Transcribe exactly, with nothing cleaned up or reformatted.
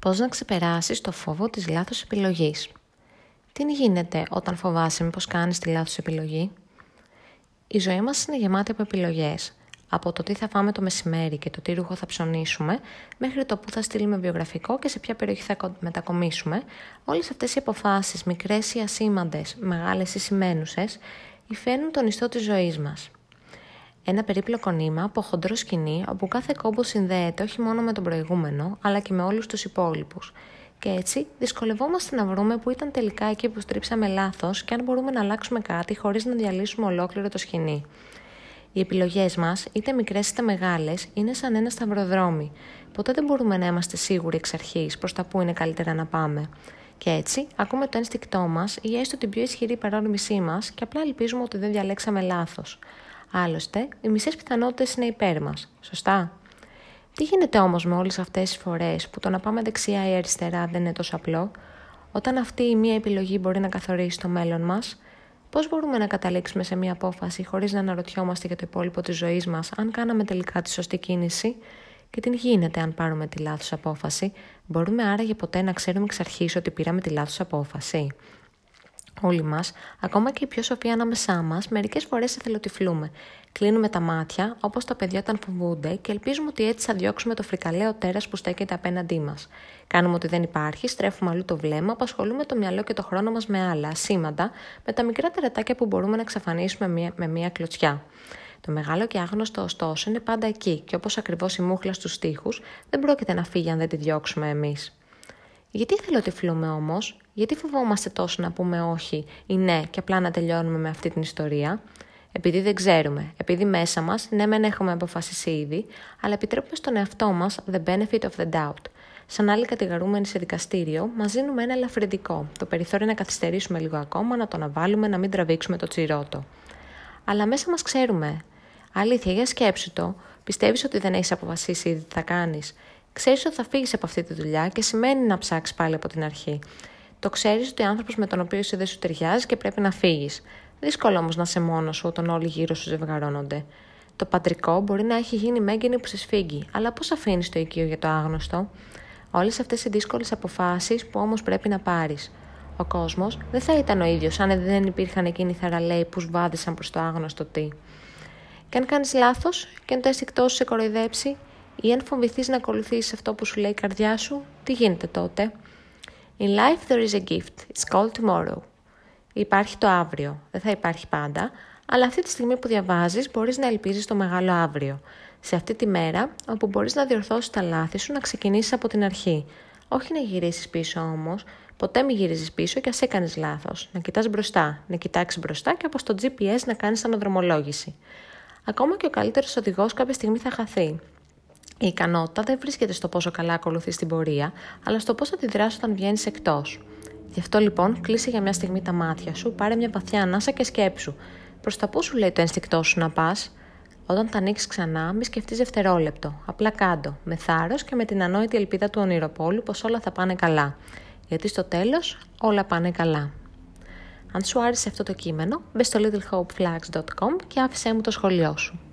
Πώς να ξεπεράσεις το φόβο της λάθος επιλογής. Τι γίνεται όταν φοβάσαι μήπως κάνεις τη λάθος επιλογή? Η ζωή μας είναι γεμάτη από επιλογές. Από το τι θα φάμε το μεσημέρι και το τι ρούχο θα ψωνίσουμε, μέχρι το που θα στείλουμε βιογραφικό και σε ποια περιοχή θα μετακομίσουμε, όλες αυτές οι αποφάσεις, μικρές ή ασήμαντες, μεγάλες ή σημαίνουσες, υφαίνουν τον ιστό της ζωής μας. Ένα περίπλοκο νήμα από χοντρό σκηνή, όπου κάθε κόμπο συνδέεται όχι μόνο με τον προηγούμενο, αλλά και με όλους τους υπόλοιπους. Και έτσι δυσκολευόμαστε να βρούμε που ήταν τελικά εκεί που στρίψαμε λάθος και αν μπορούμε να αλλάξουμε κάτι χωρίς να διαλύσουμε ολόκληρο το σκηνή. Οι επιλογές μας, είτε μικρές είτε μεγάλες, είναι σαν ένα σταυροδρόμι. Ποτέ δεν μπορούμε να είμαστε σίγουροι εξ αρχής προς τα που είναι καλύτερα να πάμε. Και έτσι, ακούμε το ένστικτό μας ή έστω την πιο ισχυρή παρόρμησή μας και απλά ελπίζουμε ότι δεν διαλέξαμε λάθος. Άλλωστε, οι μισές πιθανότητες είναι υπέρ μας. Σωστά? Τι γίνεται όμως με όλες αυτές τις φορές που το να πάμε δεξιά ή αριστερά δεν είναι τόσο απλό, όταν αυτή η μία επιλογή μπορεί να καθορίσει το μέλλον μας? Πώς μπορούμε να καταλήξουμε σε μία απόφαση χωρίς να αναρωτιόμαστε για το υπόλοιπο της ζωής μας αν κάναμε τελικά τη σωστή κίνηση? Και τι γίνεται αν πάρουμε τη λάθος απόφαση? Μπορούμε άραγε ποτέ να ξέρουμε εξ αρχής ότι πήραμε τη λάθος απόφαση? Όλοι μας, ακόμα και οι πιο σοφοί ανάμεσά μας, μερικές φορές εθελοτυφλούμε. Κλείνουμε τα μάτια, όπως τα παιδιά όταν φοβούνται, και ελπίζουμε ότι έτσι θα διώξουμε το φρικαλαίο τέρας που στέκεται απέναντί μας. Κάνουμε ότι δεν υπάρχει, στρέφουμε αλλού το βλέμμα, απασχολούμε το μυαλό και το χρόνο μας με άλλα, ασήμαντα, με τα μικρά τερατάκια που μπορούμε να εξαφανίσουμε με μία κλωτσιά. Το μεγάλο και άγνωστο, ωστόσο, είναι πάντα εκεί, και όπως ακριβώς η μούχλα στους τοίχους, δεν πρόκειται να φύγει αν δεν τη διώξουμε εμείς. Γιατί εθελοτυφλούμε όμως? Γιατί φοβόμαστε τόσο να πούμε όχι ή ναι και απλά να τελειώνουμε με αυτή την ιστορία? Επειδή δεν ξέρουμε, επειδή μέσα μας, ναι μεν έχουμε αποφασίσει ήδη, αλλά επιτρέπουμε στον εαυτό μας the benefit of the doubt. Σαν άλλοι κατηγορούμενοι σε δικαστήριο, μας δίνουμε ένα ελαφρυντικό, το περιθώριο να καθυστερήσουμε λίγο ακόμα, να το αναβάλουμε, να μην τραβήξουμε το τσιρότο. Αλλά μέσα μας ξέρουμε. Αλήθεια, για σκέψου το, πιστεύεις ότι δεν έχεις αποφασίσει ήδη τι θα κάνεις? Ξέρεις ότι θα φύγεις από αυτή τη δουλειά και σημαίνει να ψάξεις πάλι από την αρχή. Το ξέρεις ότι ο άνθρωπος με τον οποίο είσαι δεν σου ταιριάζει και πρέπει να φύγεις. Δύσκολο όμως να είσαι μόνος σου όταν όλοι γύρω σου ζευγαρώνονται. Το πατρικό μπορεί να έχει γίνει μέγενη που σε σφίγγει, αλλά πώς αφήνεις το οικείο για το άγνωστο? Όλες αυτές οι δύσκολες αποφάσεις που όμως πρέπει να πάρεις. Ο κόσμος δεν θα ήταν ο ίδιος αν δεν υπήρχαν εκείνοι οι θαραλέοι που σβάδισαν προς το άγνωστο τι. Και αν κάνεις λάθος και αν το αισθηκτό σου σε κοροϊδέψει, ή αν φοβηθείς να ακολουθήσεις αυτό που σου λέει η καρδιά σου, τι γίνεται τότε? In life there is a gift. It's called tomorrow. Υπάρχει το αύριο. Δεν θα υπάρχει πάντα, αλλά αυτή τη στιγμή που διαβάζεις μπορείς να ελπίζεις το μεγάλο αύριο. Σε αυτή τη μέρα, όπου μπορείς να διορθώσεις τα λάθη σου, να ξεκινήσεις από την αρχή. Όχι να γυρίσεις πίσω όμως. Ποτέ μην γυρίζεις πίσω και ας έκανες λάθος. Να κοιτάς μπροστά. Να κοιτάξεις μπροστά και όπως το τζι πι ες να κάνεις αναδρομολόγηση. Ακόμα και ο καλύτερος οδηγός κάποια στιγμή θα χαθεί. Η ικανότητα δεν βρίσκεται στο πόσο καλά ακολουθείς την πορεία, αλλά στο πώς αντιδράσεις όταν βγαίνεις εκτός. Γι' αυτό λοιπόν, κλείσε για μια στιγμή τα μάτια σου, πάρε μια βαθιά ανάσα και σκέψου. Προς τα πού σου λέει το ένστικτό σου να πας? Όταν τα ανοίξεις ξανά, μη σκεφτείς δευτερόλεπτο. Απλά κάντο, με θάρρος και με την ανόητη ελπίδα του ονειροπόλου πως όλα θα πάνε καλά. Γιατί στο τέλος όλα πάνε καλά. Αν σου άρεσε αυτό το κείμενο, μπες στο little hope flags dot com και άφησέ μου το σχόλιο σου.